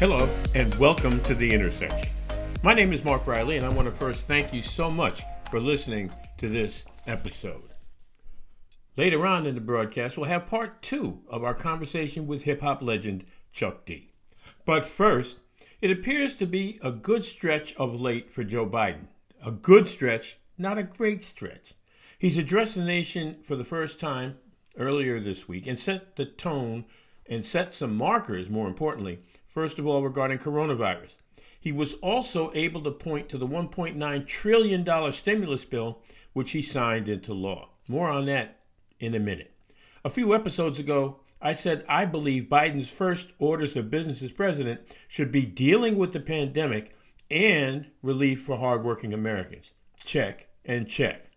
Hello, and welcome to The Intersection. My name is Mark Riley, and I want to first thank you so much for listening to this episode. Later on in the broadcast, we'll have part two of our conversation with hip-hop legend Chuck D. But first, it appears to be a good stretch of late for Joe Biden. A good stretch, not a great stretch. He's addressed the nation for the first time earlier this week and set the tone and set some markers, more importantly, first of all, regarding coronavirus. He was also able to point to the $1.9 trillion stimulus bill, which he signed into law. More on that in a minute. A few episodes ago, I said I believe Biden's first orders of business as president should be dealing with the pandemic and relief for hardworking Americans. Check and check.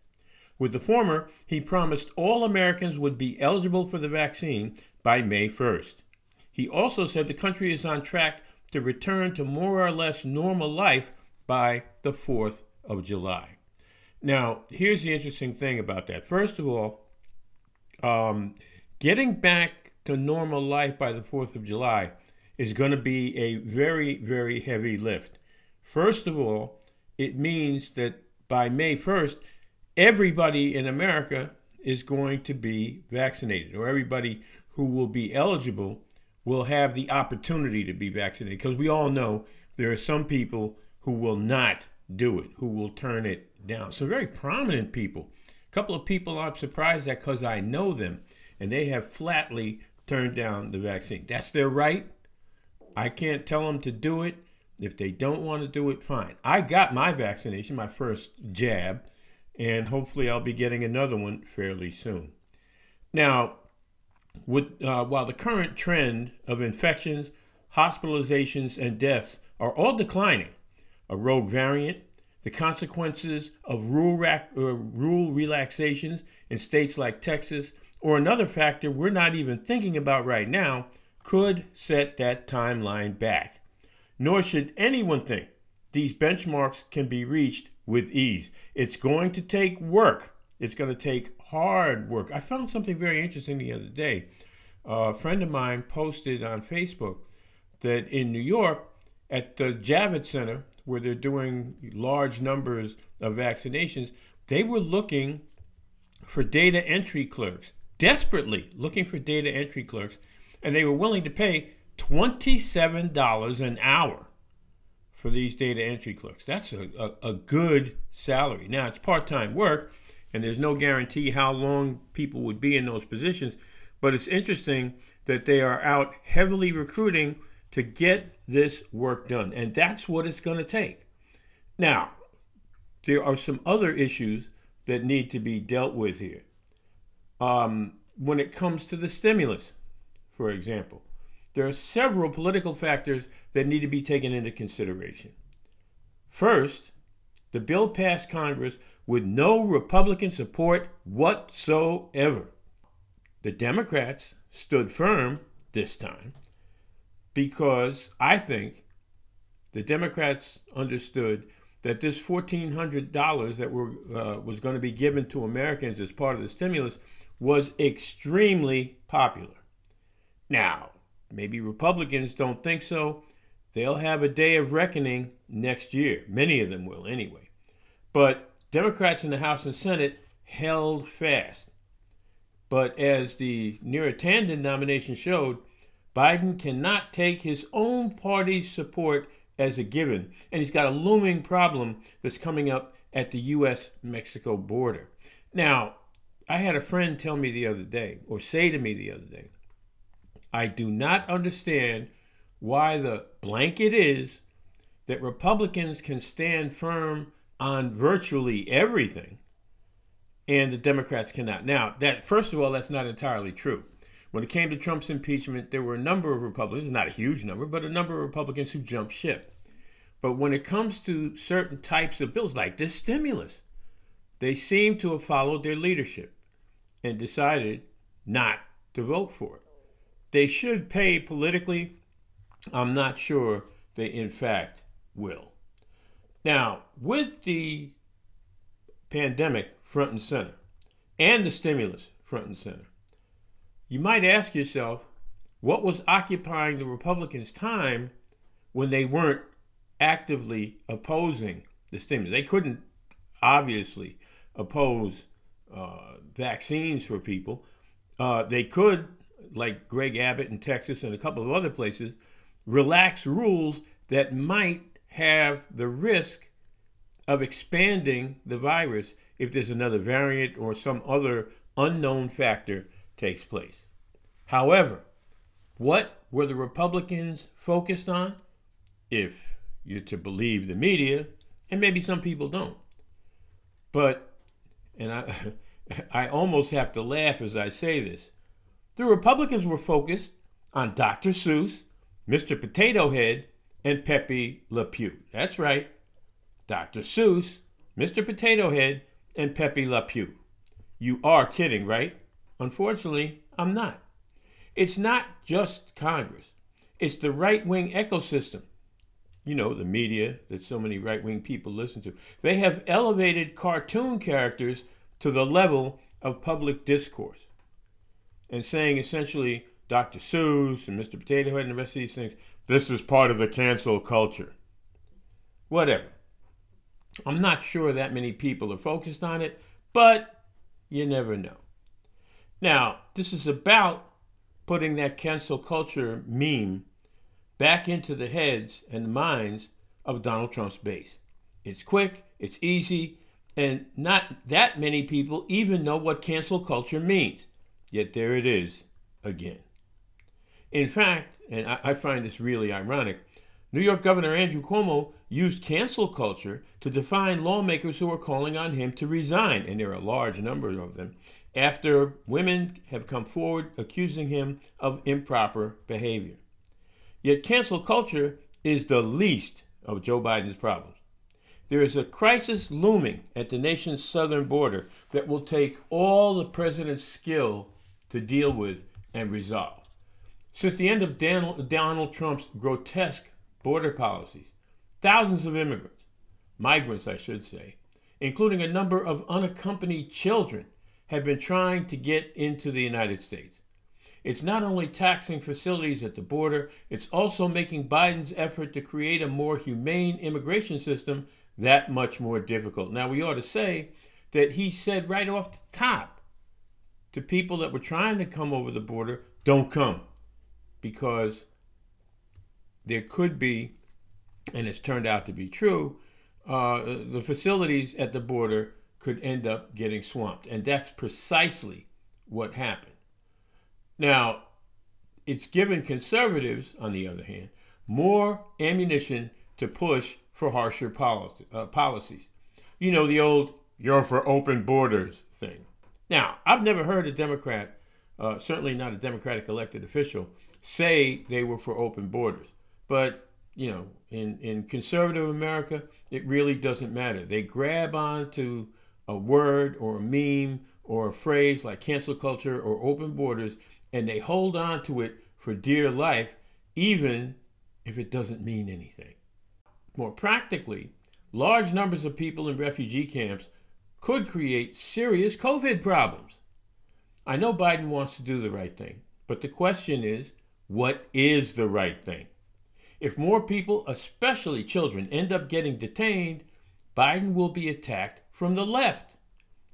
With the former, he promised all Americans would be eligible for the vaccine by May 1st. He also said the country is on track to return to more or less normal life by the 4th of July. Now, here's the interesting thing about that. First of all, getting back to normal life by the 4th of July is going to be a very, very heavy lift. First of all, it means that by May 1st, everybody in America is going to be vaccinated, or everybody who will be eligible will have the opportunity to be vaccinated, because we all know there are some people who will not do it, who will turn it down. Some very prominent people. A couple of people I'm surprised at because I know them, and they have flatly turned down the vaccine. That's their right. I can't tell them to do it. If they don't want to do it, fine. I got my vaccination, my first jab, and hopefully I'll be getting another one fairly soon. Now, while the current trend of infections, hospitalizations, and deaths are all declining, a rogue variant, the consequences of rule relaxations in states like Texas, or another factor we're not even thinking about right now, could set that timeline back. Nor should anyone think these benchmarks can be reached with ease. It's going to take work. It's going to take hard work. I found something very interesting the other day. A friend of mine posted on Facebook that in New York, at the Javits Center, where they're doing large numbers of vaccinations, they were looking for data entry clerks, desperately looking for data entry clerks, and they were willing to pay $27 an hour for these data entry clerks. That's a good salary. Now, it's part-time work, and there's no guarantee how long people would be in those positions. But it's interesting that they are out heavily recruiting to get this work done. And that's what it's going to take. Now, there are some other issues that need to be dealt with here. When it comes to the stimulus, for example, there are several political factors that need to be taken into consideration. First, the bill passed Congress with no Republican support whatsoever. The Democrats stood firm this time because I think the Democrats understood that this $1,400 that was going to be given to Americans as part of the stimulus was extremely popular. Now, maybe Republicans don't think so. They'll have a day of reckoning next year. Many of them will anyway. But Democrats in the House and Senate held fast. But as the Neera Tanden nomination showed, Biden cannot take his own party's support as a given. And he's got a looming problem that's coming up at the U.S.-Mexico border. Now, I had a friend tell me the other day, or say to me the other day, I do not understand why the blank it is that Republicans can stand firm on virtually everything, and the Democrats cannot. Now, that first of all, that's not entirely true. When it came to Trump's impeachment, there were a number of Republicans, not a huge number, but a number of Republicans who jumped ship. But when it comes to certain types of bills, like this stimulus, they seem to have followed their leadership and decided not to vote for it. They should pay politically. I'm not sure they, in fact, will. Now, with the pandemic front and center and the stimulus front and center, you might ask yourself, what was occupying the Republicans' time when they weren't actively opposing the stimulus. They couldn't obviously oppose vaccines for people. They could, like Greg Abbott in Texas and a couple of other places, relax rules that might have the risk of expanding the virus if there's another variant or some other unknown factor takes place. However, what were the Republicans focused on? If you're to believe the media, and maybe some people don't. But, and I almost have to laugh as I say this, the Republicans were focused on Dr. Seuss, Mr. Potato Head, and Pepe Le Pew. That's right, Dr. Seuss, Mr. Potato Head, and Pepe Le Pew. You are kidding, right? Unfortunately, I'm not. It's not just Congress. It's the right-wing ecosystem. You know, the media that so many right-wing people listen to. They have elevated cartoon characters to the level of public discourse. And saying essentially, Dr. Seuss and Mr. Potato Head and the rest of these things, this is part of the cancel culture. Whatever. I'm not sure that many people are focused on it, but you never know. Now, this is about putting that cancel culture meme back into the heads and minds of Donald Trump's base. It's quick, it's easy, and not that many people even know what cancel culture means. Yet there it is again. In fact, and I find this really ironic, New York Governor Andrew Cuomo used cancel culture to define lawmakers who are calling on him to resign, and there are a large number of them, after women have come forward accusing him of improper behavior. Yet cancel culture is the least of Joe Biden's problems. There is a crisis looming at the nation's southern border that will take all the president's skill to deal with and resolve. Since the end of Donald Trump's grotesque border policies, thousands of migrants, including a number of unaccompanied children, have been trying to get into the United States. It's not only taxing facilities at the border, it's also making Biden's effort to create a more humane immigration system that much more difficult. Now, we ought to say that he said right off the top to people that were trying to come over the border, don't come, because there could be, and it's turned out to be true, the facilities at the border could end up getting swamped. And that's precisely what happened. Now, it's given conservatives, on the other hand, more ammunition to push for harsher policies. You know, the old, you're for open borders thing. Now, I've never heard a Democrat, certainly not a Democratic elected official, say they were for open borders. But, you know, in conservative America, it really doesn't matter. They grab onto a word or a meme or a phrase like cancel culture or open borders, and they hold on to it for dear life, even if it doesn't mean anything. More practically, large numbers of people in refugee camps could create serious COVID problems. I know Biden wants to do the right thing, but the question is, what is the right thing? If more people, especially children, end up getting detained, Biden will be attacked from the left.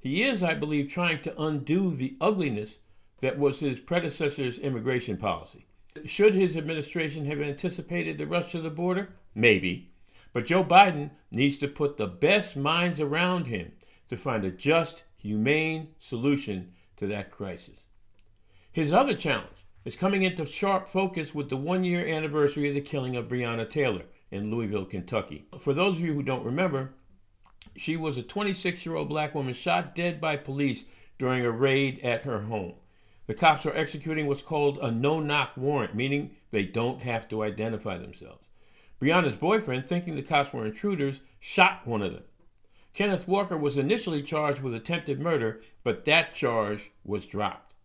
He is, I believe, trying to undo the ugliness that was his predecessor's immigration policy. Should his administration have anticipated the rush to the border? Maybe. But Joe Biden needs to put the best minds around him to find a just, humane solution to that crisis. His other challenge is coming into sharp focus with the one-year anniversary of the killing of Breonna Taylor in Louisville, Kentucky. For those of you who don't remember, she was a 26-year-old black woman shot dead by police during a raid at her home. The cops are executing what's called a no-knock warrant, meaning they don't have to identify themselves. Breonna's boyfriend, thinking the cops were intruders, shot one of them. Kenneth Walker was initially charged with attempted murder, but that charge was dropped.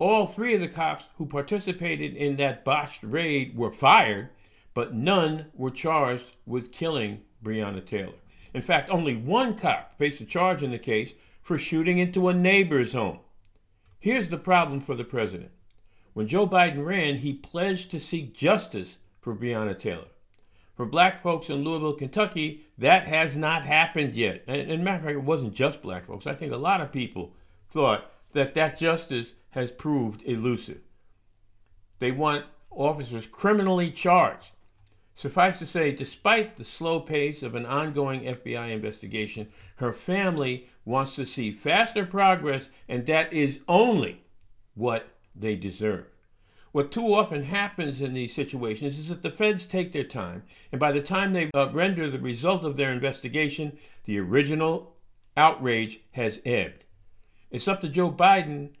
All three of the cops who participated in that botched raid were fired, but none were charged with killing Breonna Taylor. In fact, only one cop faced a charge in the case for shooting into a neighbor's home. Here's the problem for the president. When Joe Biden ran, he pledged to seek justice for Breonna Taylor. for black folks in Louisville, Kentucky, that has not happened yet. And matter of fact, it wasn't just black folks. I think a lot of people thought that that justice has proved elusive. They want officers criminally charged. Suffice to say, despite the slow pace of an ongoing FBI investigation, her family wants to see faster progress, and that is only what they deserve. What too often happens in these situations is that the feds take their time, and by the time they render the result of their investigation, the original outrage has ebbed. It's up to Joe Biden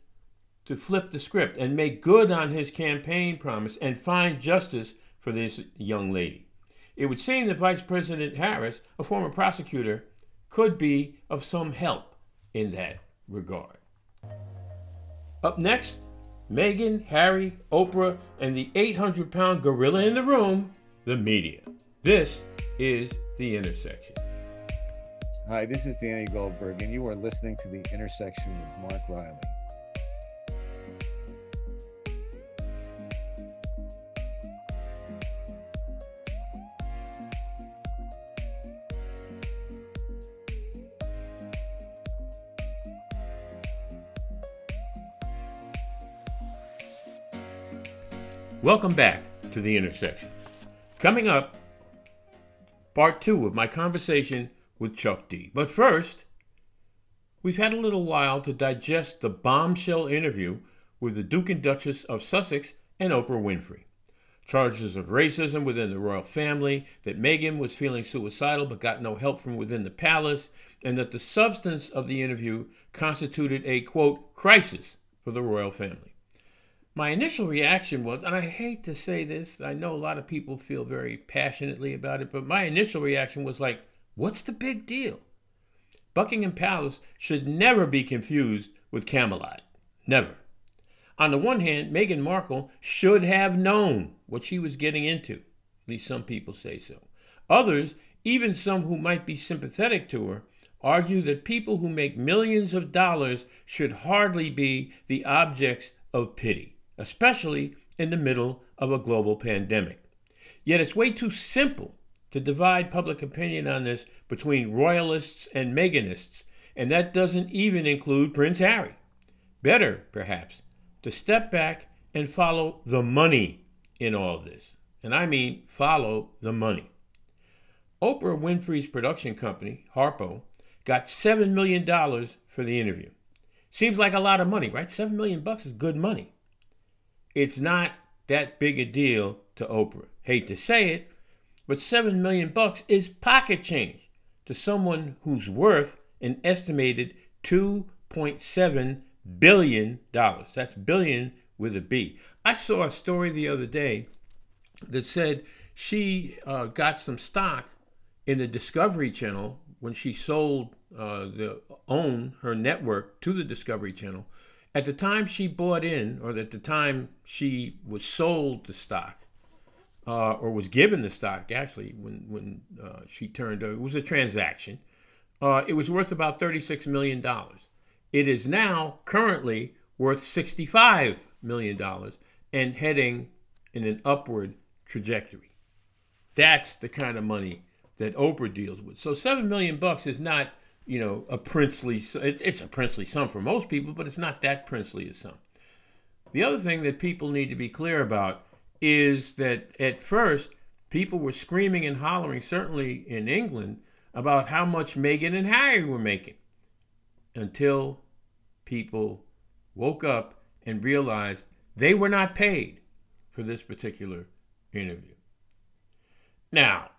to flip the script and make good on his campaign promise and find justice for this young lady. It would seem that Vice President Harris, a former prosecutor, could be of some help in that regard. Up next, Meghan, Harry, Oprah, and the 800-pound gorilla in the room, the media. This is The Intersection. Hi, this is Danny Goldberg, and you are listening to The Intersection with Mark Riley. Welcome back to The Intersection. Coming up, part two of my conversation with Chuck D. But first, we've had a little while to digest the bombshell interview with the Duke and Duchess of Sussex and Oprah Winfrey. Charges of racism within the royal family, that Meghan was feeling suicidal but got no help from within the palace, and that the substance of the interview constituted a, quote, crisis for the royal family. My initial reaction was, and I hate to say this, I know a lot of people feel very passionately about it, but my initial reaction was like, what's the big deal? Buckingham Palace should never be confused with Camelot. Never. On the one hand, Meghan Markle should have known what she was getting into. At least some people say so. Others, even some who might be sympathetic to her, argue that people who make millions of dollars should hardly be the objects of pity, especially in the middle of a global pandemic. Yet it's way too simple to divide public opinion on this between royalists and Meghanists, and that doesn't even include Prince Harry. Better, perhaps, to step back and follow the money in all this. And I mean follow the money. Oprah Winfrey's production company, Harpo, got $7 million for the interview. Seems like a lot of money, right? $7 million is good money. It's not that big a deal to Oprah. Hate to say it, but $7 million is pocket change to someone who's worth an estimated $2.7 billion. That's billion with a B. I saw a story the other day that said she got some stock in the Discovery Channel when she sold her network to the Discovery Channel. At the time she bought in, or at the time she was sold the stock, or was given the stock, actually, when she turned over, it was a transaction. It was worth about $36 million. It is now currently worth $65 million and heading in an upward trajectory. That's the kind of money that Oprah deals with. So $7 million is not, you know, a princely, it's a princely sum for most people, but it's not that princely a sum. The other thing that people need to be clear about is that at first, people were screaming and hollering, certainly in England, about how much Meghan and Harry were making, until people woke up and realized they were not paid for this particular interview. Now,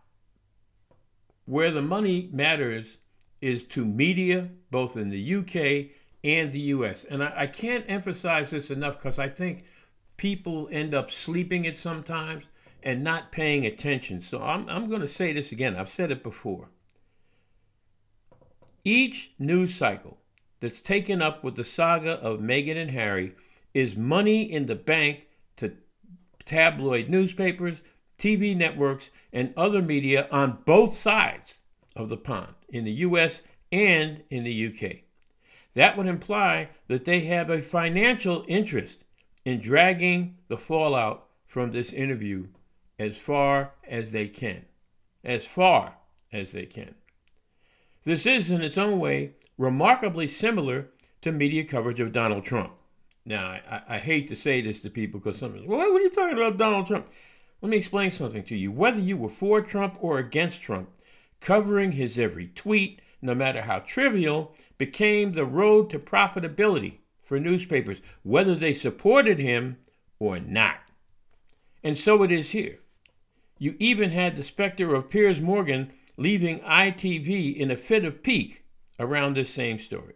where the money matters is to media, both in the UK and the US. And I can't emphasize this enough, because I think people end up sleeping it sometimes and not paying attention. So I'm going to say this again. I've said it before. Each news cycle that's taken up with the saga of Meghan and Harry is money in the bank to tabloid newspapers, TV networks, and other media on both sides of the pond, in the US and in the UK. That would imply that they have a financial interest in dragging the fallout from this interview as far as they can. as far as they can. This is, in its own way, remarkably similar to media coverage of Donald Trump. Now, I hate to say this to people because some people, what are you talking about Donald Trump? Let me explain something to you. Whether you were for Trump or against Trump, covering his every tweet, no matter how trivial, became the road to profitability for newspapers, whether they supported him or not. And so it is here. You even had the specter of Piers Morgan leaving ITV in a fit of pique around this same story.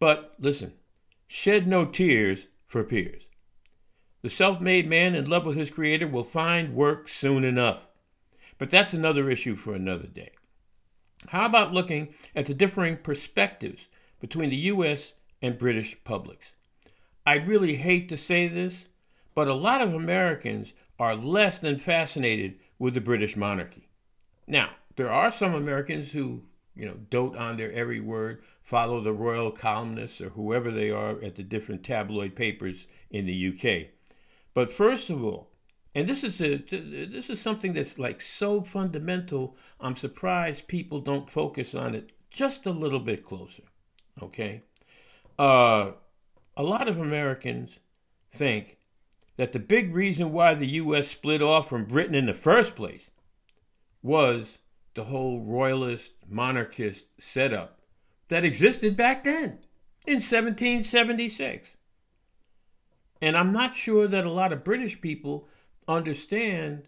But listen, shed no tears for Piers. The self-made man in love with his creator will find work soon enough. But that's another issue for another day. How about looking at the differing perspectives between the U.S. and British publics? I really hate to say this, but a lot of Americans are less than fascinated with the British monarchy. Now, there are some Americans who, dote on their every word, follow the royal columnists or whoever they are at the different tabloid papers in the UK. But first of all, and this is something that's like so fundamental, I'm surprised people don't focus on it just a little bit closer, okay? A lot of Americans think that the big reason why the U.S. split off from Britain in the first place was the whole royalist, monarchist setup that existed back then in 1776. And I'm not sure that a lot of British people understand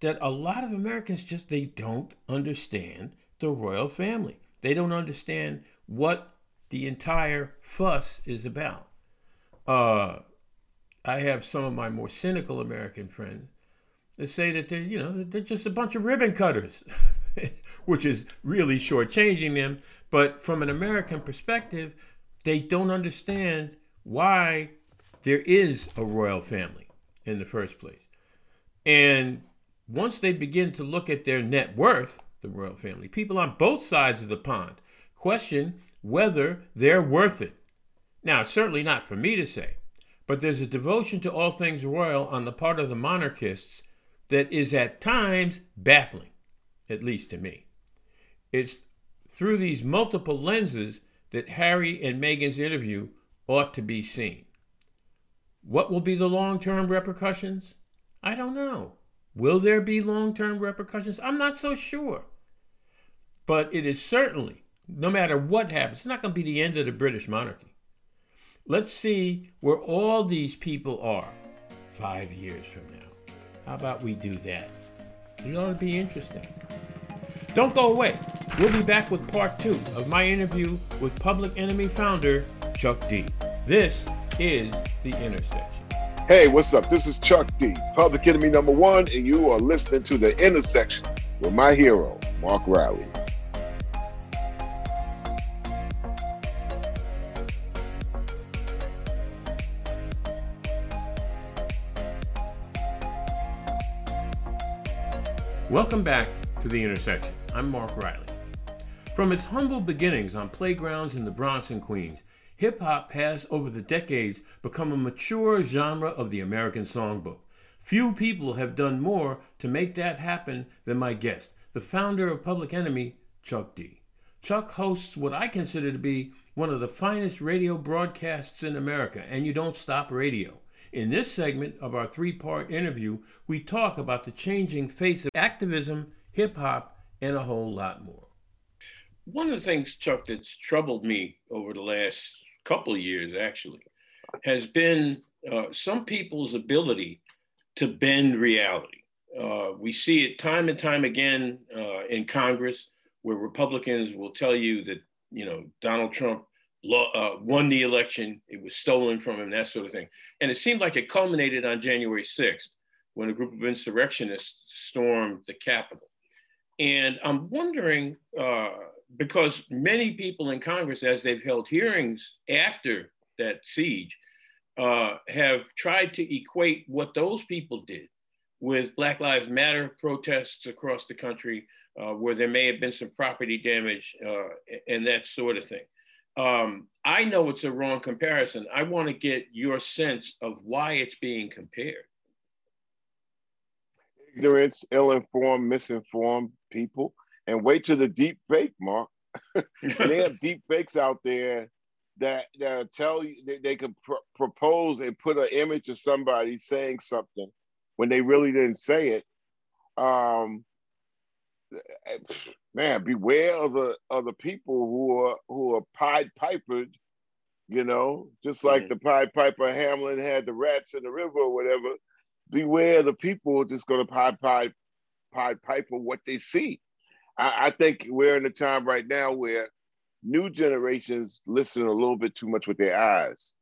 that a lot of Americans just, they don't understand the royal family. They don't understand what the entire fuss is about. I have some of my more cynical American friends that say that they're just a bunch of ribbon cutters, which is really shortchanging them. But from an American perspective, they don't understand why there is a royal family in the first place. And once they begin to look at their net worth, the royal family, people on both sides of the pond question whether they're worth it. Now, it's certainly not for me to say, but there's a devotion to all things royal on the part of the monarchists that is at times baffling, at least to me. It's through these multiple lenses that Harry and Meghan's interview ought to be seen. What will be the long-term repercussions? I don't know. Will there be long-term repercussions? I'm not so sure. But it is certainly, no matter what happens, it's not going to be the end of the British monarchy. Let's see where all these people are 5 years from now. How about we do that? It ought to be interesting. Don't go away. We'll be back with part two of my interview with Public Enemy founder Chuck D. This is The Intersection. Hey, what's up? This is Chuck D, Public Enemy number 1, and you are listening to The Intersection with my hero, Mark Riley. Welcome back to The Intersection. I'm Mark Riley. From its humble beginnings on playgrounds in the Bronx and Queens, hip-hop has, over the decades, become a mature genre of the American songbook. Few people have done more to make that happen than my guest, the founder of Public Enemy, Chuck D. Chuck hosts what I consider to be one of the finest radio broadcasts in America, and you don't stop radio. In this segment of our three-part interview, we talk about the changing face of activism, hip-hop, and a whole lot more. One of the things, Chuck, that's troubled me over the last couple of years, actually, has been some people's ability to bend reality. We see it time and time again in Congress, where Republicans will tell you that, Donald Trump won the election, it was stolen from him, that sort of thing. And it seemed like it culminated on January 6th, when a group of insurrectionists stormed the Capitol. And I'm wondering, because many people in Congress, as they've held hearings after that siege, have tried to equate what those people did with Black Lives Matter protests across the country, where there may have been some property damage and that sort of thing. I know it's a wrong comparison. I want to get your sense of why it's being compared. Ignorance, ill-informed, misinformed, people, and wait till the deep fake, Mark. They have deep fakes out there that tell you that they can propose and put an image of somebody saying something when they really didn't say it. Man, beware of the people who are Pied Pipered, you know, just like the Pied Piper Hamlin had the rats in the river or whatever. Beware the people who are just going to Pied Piper what they see. I think we're in a time right now where new generations listen a little bit too much with their eyes.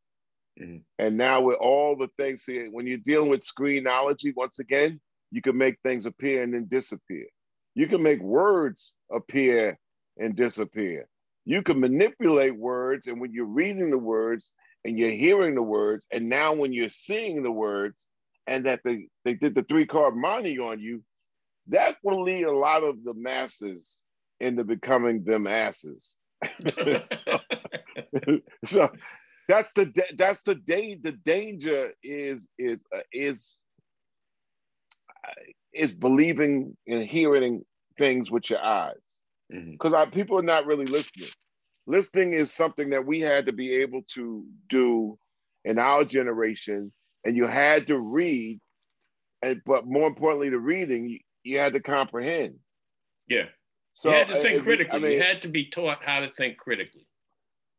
And now with all the things here, when you're dealing with screenology, once again, you can make things appear and then disappear. You can make words appear and disappear. You can manipulate words, and when you're reading the words and you're hearing the words, and now when you're seeing the words, and that they did the three-card monte on you, that will lead a lot of the masses into becoming them asses. So that's the danger is believing and hearing things with your eyes, because people are not really listening. Listening is something that we had to be able to do in our generation, and you had to read, but more importantly, the reading you had to comprehend. Yeah. So you had to think critically. You had to be taught how to think critically.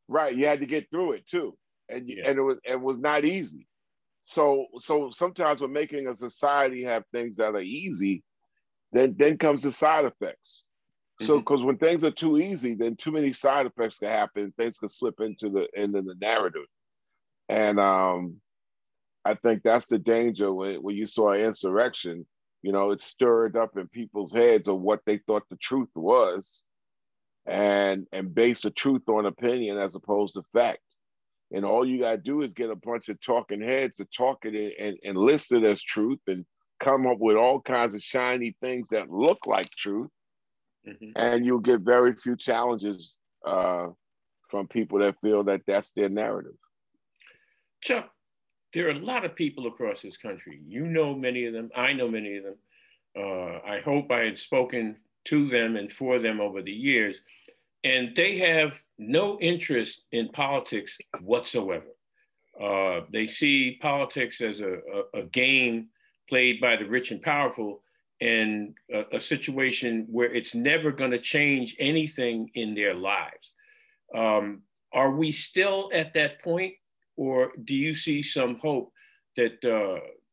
Right. You had to get through it too, and it was not easy. So sometimes we're making a society have things that are easy, then comes the side effects. So because when things are too easy, then too many side effects can happen. Things can slip into the narrative, and I think that's the danger when you saw an insurrection. You know, it stirred up in people's heads of what they thought the truth was, and based the truth on opinion as opposed to fact. And all you gotta do is get a bunch of talking heads to talk it and list it as truth and come up with all kinds of shiny things that look like truth. And you'll get very few challenges from people that feel that that's their narrative. Chuck, there are a lot of people across this country. You know many of them. I know many of them. I hope I had spoken to them and for them over the years. And they have no interest in politics whatsoever. They see politics as a game played by the rich and powerful, and a situation where it's never going to change anything in their lives. Are we still at that point, or do you see some hope that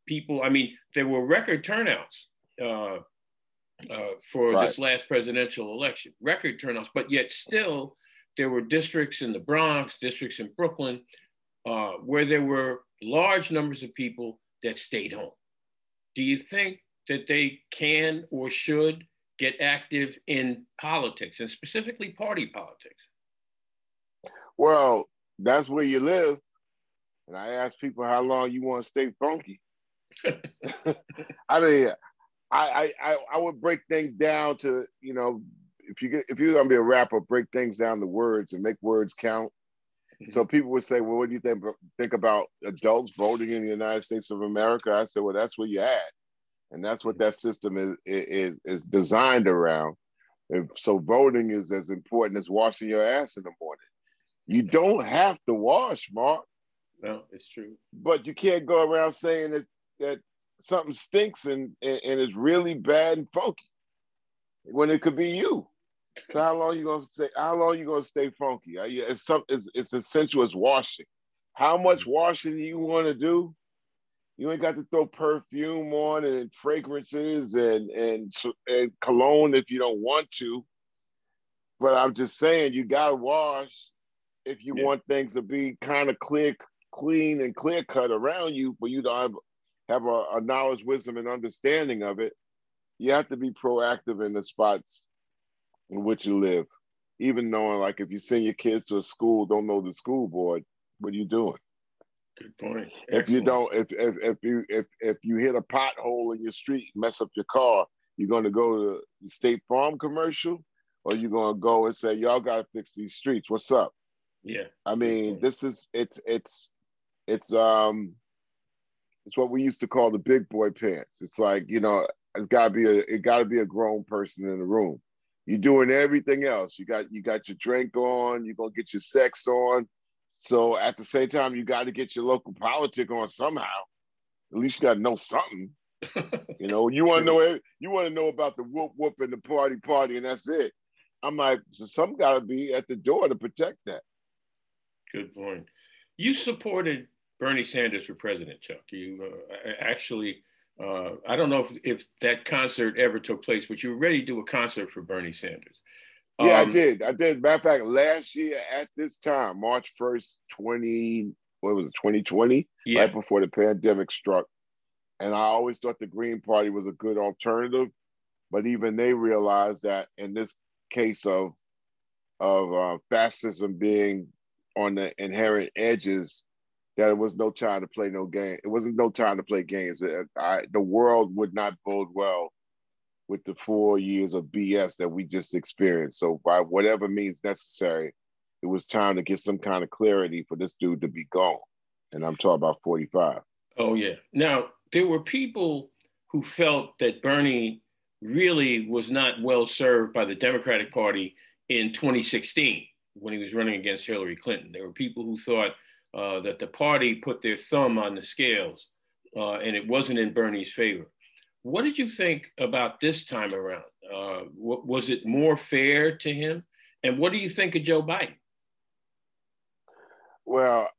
people, I mean, there were record turnouts for this last presidential election, record turnouts, but yet still there were districts in the Bronx, districts in Brooklyn, where there were large numbers of people that stayed home. Do you think that they can or should get active in politics, and specifically party politics? Well, that's where you live. And I ask people how long you want to stay funky. I mean, I would break things down to, you know, if you're gonna be a rapper, break things down to words and make words count. So people would say, well, what do you think about adults voting in the United States of America? I said, well, that's where you're at, and that's what that system is designed around. And so voting is as important as washing your ass in the morning. You don't have to wash, Mark. No, it's true. But you can't go around saying that something stinks and is really bad and funky when it could be you. So how long you gonna stay funky? It's essential as washing. How much washing do you want to do? You ain't got to throw perfume on and fragrances and cologne if you don't want to. But I'm just saying, you gotta wash if you want things to be kind of clean and clear cut around you, but you don't have a knowledge, wisdom, and understanding of it. You have to be proactive in the spots in which you live. Even knowing, like, if you send your kids to a school, don't know the school board, what are you doing? Good point. If you don't, if you hit a pothole in your street and mess up your car, you're going to go to the State Farm commercial, or you're going to go and say, y'all got to fix these streets. What's up? Yeah. I mean, this is it's what we used to call the big boy pants. It's like, you know, It's got to be a grown person in the room. You're doing everything else. You got your drink on. You're gonna get your sex on. So at the same time, you got to get your local politic on somehow. At least you got to know something. You know, you want to know about the whoop whoop and the party, and that's it. I'm like, so some got to be at the door to protect that. Good point. You supported Bernie Sanders for president, Chuck. You I don't know if that concert ever took place, but you already do a concert for Bernie Sanders. Yeah, I did. Matter of fact, last year at this time, March 1st, 2020, yeah, right before the pandemic struck. And I always thought the Green Party was a good alternative, but even they realized that in this case of fascism being on the inherent edges, that it was no time to play no game. It wasn't no time to play games. The world would not bode well with the 4 years of BS that we just experienced. So by whatever means necessary, it was time to get some kind of clarity for this dude to be gone. And I'm talking about 45. Oh yeah. Now, there were people who felt that Bernie really was not well served by the Democratic Party in 2016 when he was running against Hillary Clinton. There were people who thought that the party put their thumb on the scales and it wasn't in Bernie's favor. What did you think about this time around? Was it more fair to him? And what do you think of Joe Biden? Well,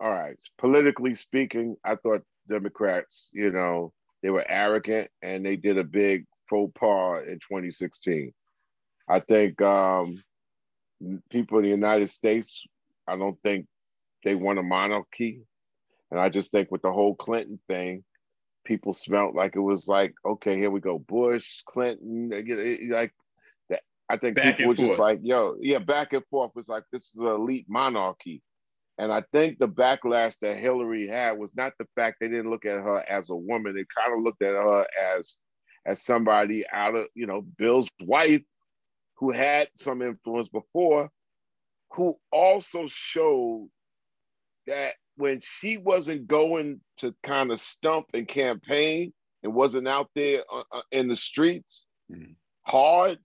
all right, politically speaking, I thought Democrats, you know, they were arrogant and they did a big faux pas in 2016. I think people in the United States, I don't think they want a monarchy. And I just think with the whole Clinton thing, people smelled like it was like, okay, here we go. Bush, Clinton, like that. I think people were just like, yo, yeah, back and forth was like, this is an elite monarchy. And I think the backlash that Hillary had was not the fact they didn't look at her as a woman. They kind of looked at her as somebody out of, you know, Bill's wife who had some influence before, who also showed that when she wasn't going to kind of stump and campaign and wasn't out there in the streets hard,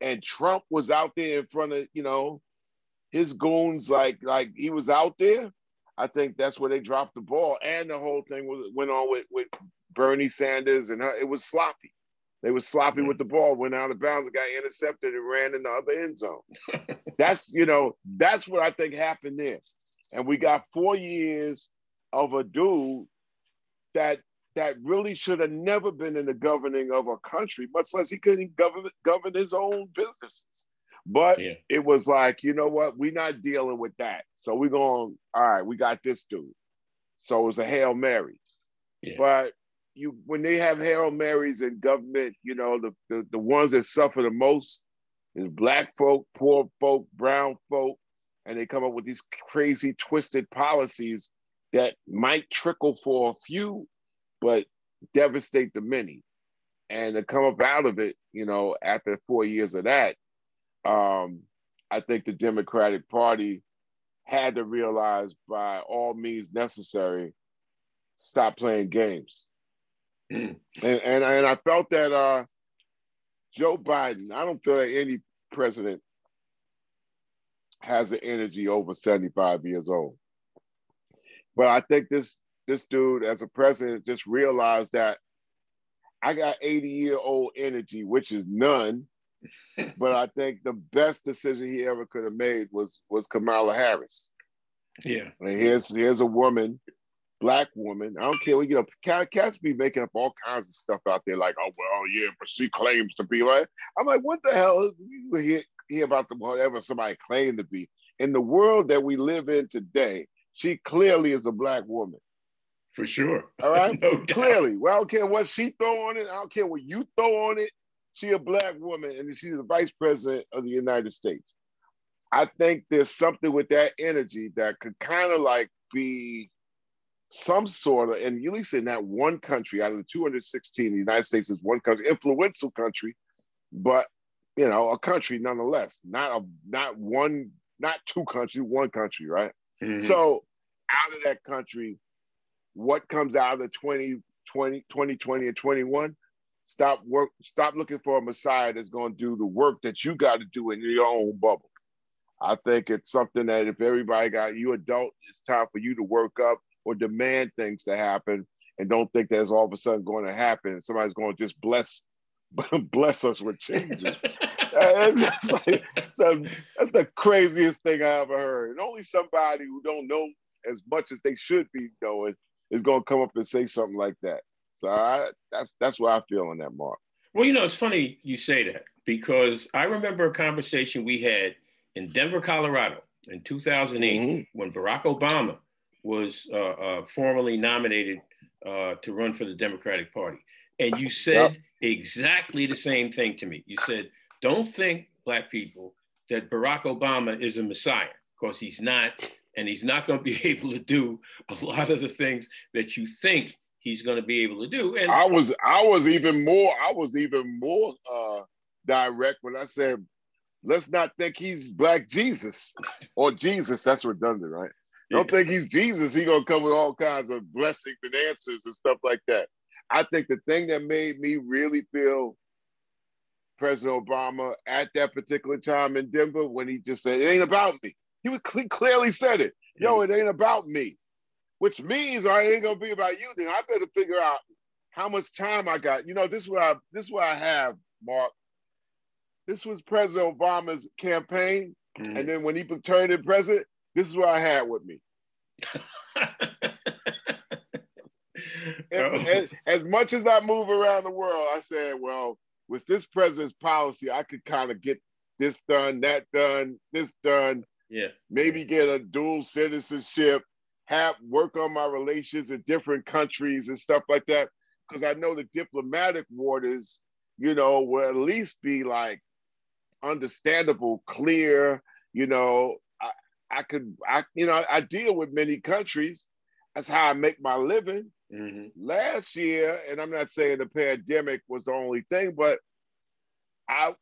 and Trump was out there in front of, you know, his goons, like he was out there. I think that's where they dropped the ball. And the whole thing went on with Bernie Sanders and her. It was sloppy. They were sloppy with the ball, went out of bounds, got intercepted and ran in the other end zone. That's, you know, that's what I think happened there. And we got 4 years of a dude that really should have never been in the governing of a country, much less he couldn't govern his own businesses. But yeah, it was like, you know what? We're not dealing with that. So we're going, all right, we got this dude. So it was a Hail Mary. Yeah. But when they have Hail Marys in government, you know, the ones that suffer the most is Black folk, poor folk, brown folk, and they come up with these crazy, twisted policies that might trickle for a few, but devastate the many. And to come up out of it, you know, after 4 years of that, I think the Democratic Party had to realize by all means necessary, stop playing games. And I felt that Joe Biden, I don't feel that any president has an energy over 75 years old. But I think this dude as a president just realized that I got 80-year-old energy, which is none. But I think the best decision he ever could have made was Kamala Harris. Yeah. And here's a woman, Black woman. I don't care what, you know, cats be making up all kinds of stuff out there like, oh, well, yeah, but she claims to be like. I'm like, what the hell is you hear about whatever somebody claimed to be? In the world that we live in today, she clearly is a Black woman. For sure. All right? No doubt. Clearly. Well, I don't care what she throw on it. I don't care what you throw on it. She a Black woman, and she's the vice president of the United States. I think there's something with that energy that could kind of like be some sort of, and at least in that one country, out of the 216, the United States is one country, influential country, but, you know, a country nonetheless, not two countries, one country, right? Mm-hmm. So out of that country, what comes out of the 20, 2020 and 21, stop looking for a Messiah that's going to do the work that you got to do in your own bubble. I think it's something that if everybody got you adult, it's time for you to work up or demand things to happen, and don't think that's all of a sudden going to happen. Somebody's going to just bless us with changes. That's the craziest thing I ever heard. And only somebody who don't know as much as they should be knowing is going to come up and say something like that. So that's what I feel on that, Mark. Well, you know, it's funny you say that, because I remember a conversation we had in Denver, Colorado in 2008, when Barack Obama was formally nominated to run for the Democratic Party. And you said exactly the same thing to me. You said, don't think, Black people, that Barack Obama is a messiah, because he's not, and he's not going to be able to do a lot of the things that you think he's going to be able to do. And I was even more direct when I said, let's not think he's Black Jesus or Jesus. That's redundant, right? Don't think he's Jesus. He's going to come with all kinds of blessings and answers and stuff like that. I think the thing that made me really feel President Obama at that particular time in Denver, when he just said, it ain't about me. He was clearly said it. Yo, it ain't about me, which means I ain't going to be about you. Then I better figure out how much time I got. You know, this is what I have, Mark. This was President Obama's campaign. And then when he turned in president, this is what I had with me. As much as I move around the world, I said, well, with this president's policy, I could kind of get this done, that done, this done. Yeah. Maybe get a dual citizenship, work on my relations in different countries and stuff like that. Because I know the diplomatic waters, you know, will at least be like understandable, clear, you know. I deal with many countries. That's how I make my living. Last year, and I'm not saying the pandemic was the only thing, but I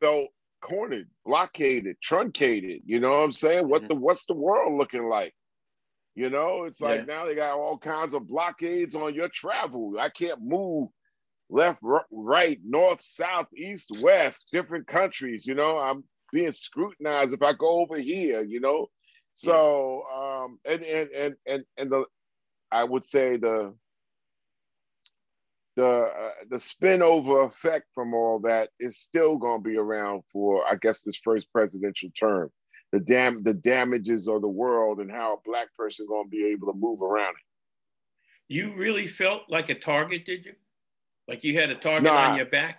felt cornered, blockaded, truncated. You know what I'm saying? What's the world looking like? You know, it's like now they got all kinds of blockades on your travel. I can't move left, right, north, south, east, west, different countries. You know, I'm being scrutinized if I go over here, you know? So, I would say the spin-over effect from all that is still going to be around for, I guess, this first presidential term. The damages of the world and how a Black person going to be able to move around it. You really felt like a target, did you? Like you had a target on your back?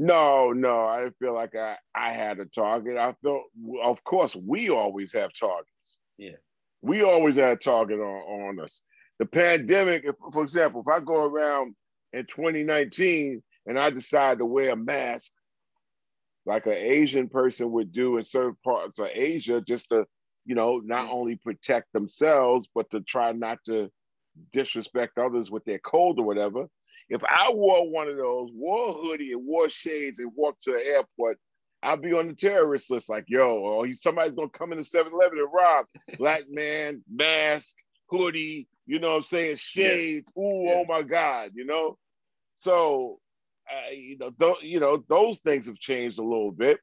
No, I didn't feel like I had a target. I felt, of course, we always have targets. Yeah. We always had a target on us. The pandemic, for example, if I go around in 2019 and I decide to wear a mask like an Asian person would do in certain parts of Asia, just to, you know, not only protect themselves, but to try not to disrespect others with their cold or whatever. If I wore one of those, wore a hoodie and wore shades and walked to an airport, I'd be on the terrorist list like, somebody's going to come into 7-Eleven and rob. Black man, mask, hoodie, you know what I'm saying? Shades, oh my God, you know? So, those things have changed a little bit.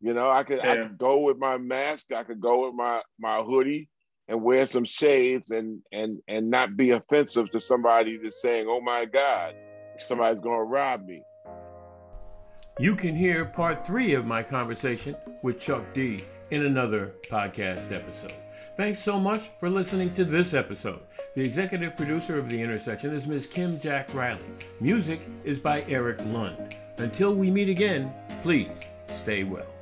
You know, I could go with my mask, I could go with my hoodie and wear some shades and not be offensive to somebody that's saying, oh my God, somebody's gonna rob me. You can hear part 3 of my conversation with Chuck D in another podcast episode. Thanks so much for listening to this episode. The executive producer of The Intersection is Ms. Kim Jack Riley. Music is by Eric Lund. Until we meet again, please stay well.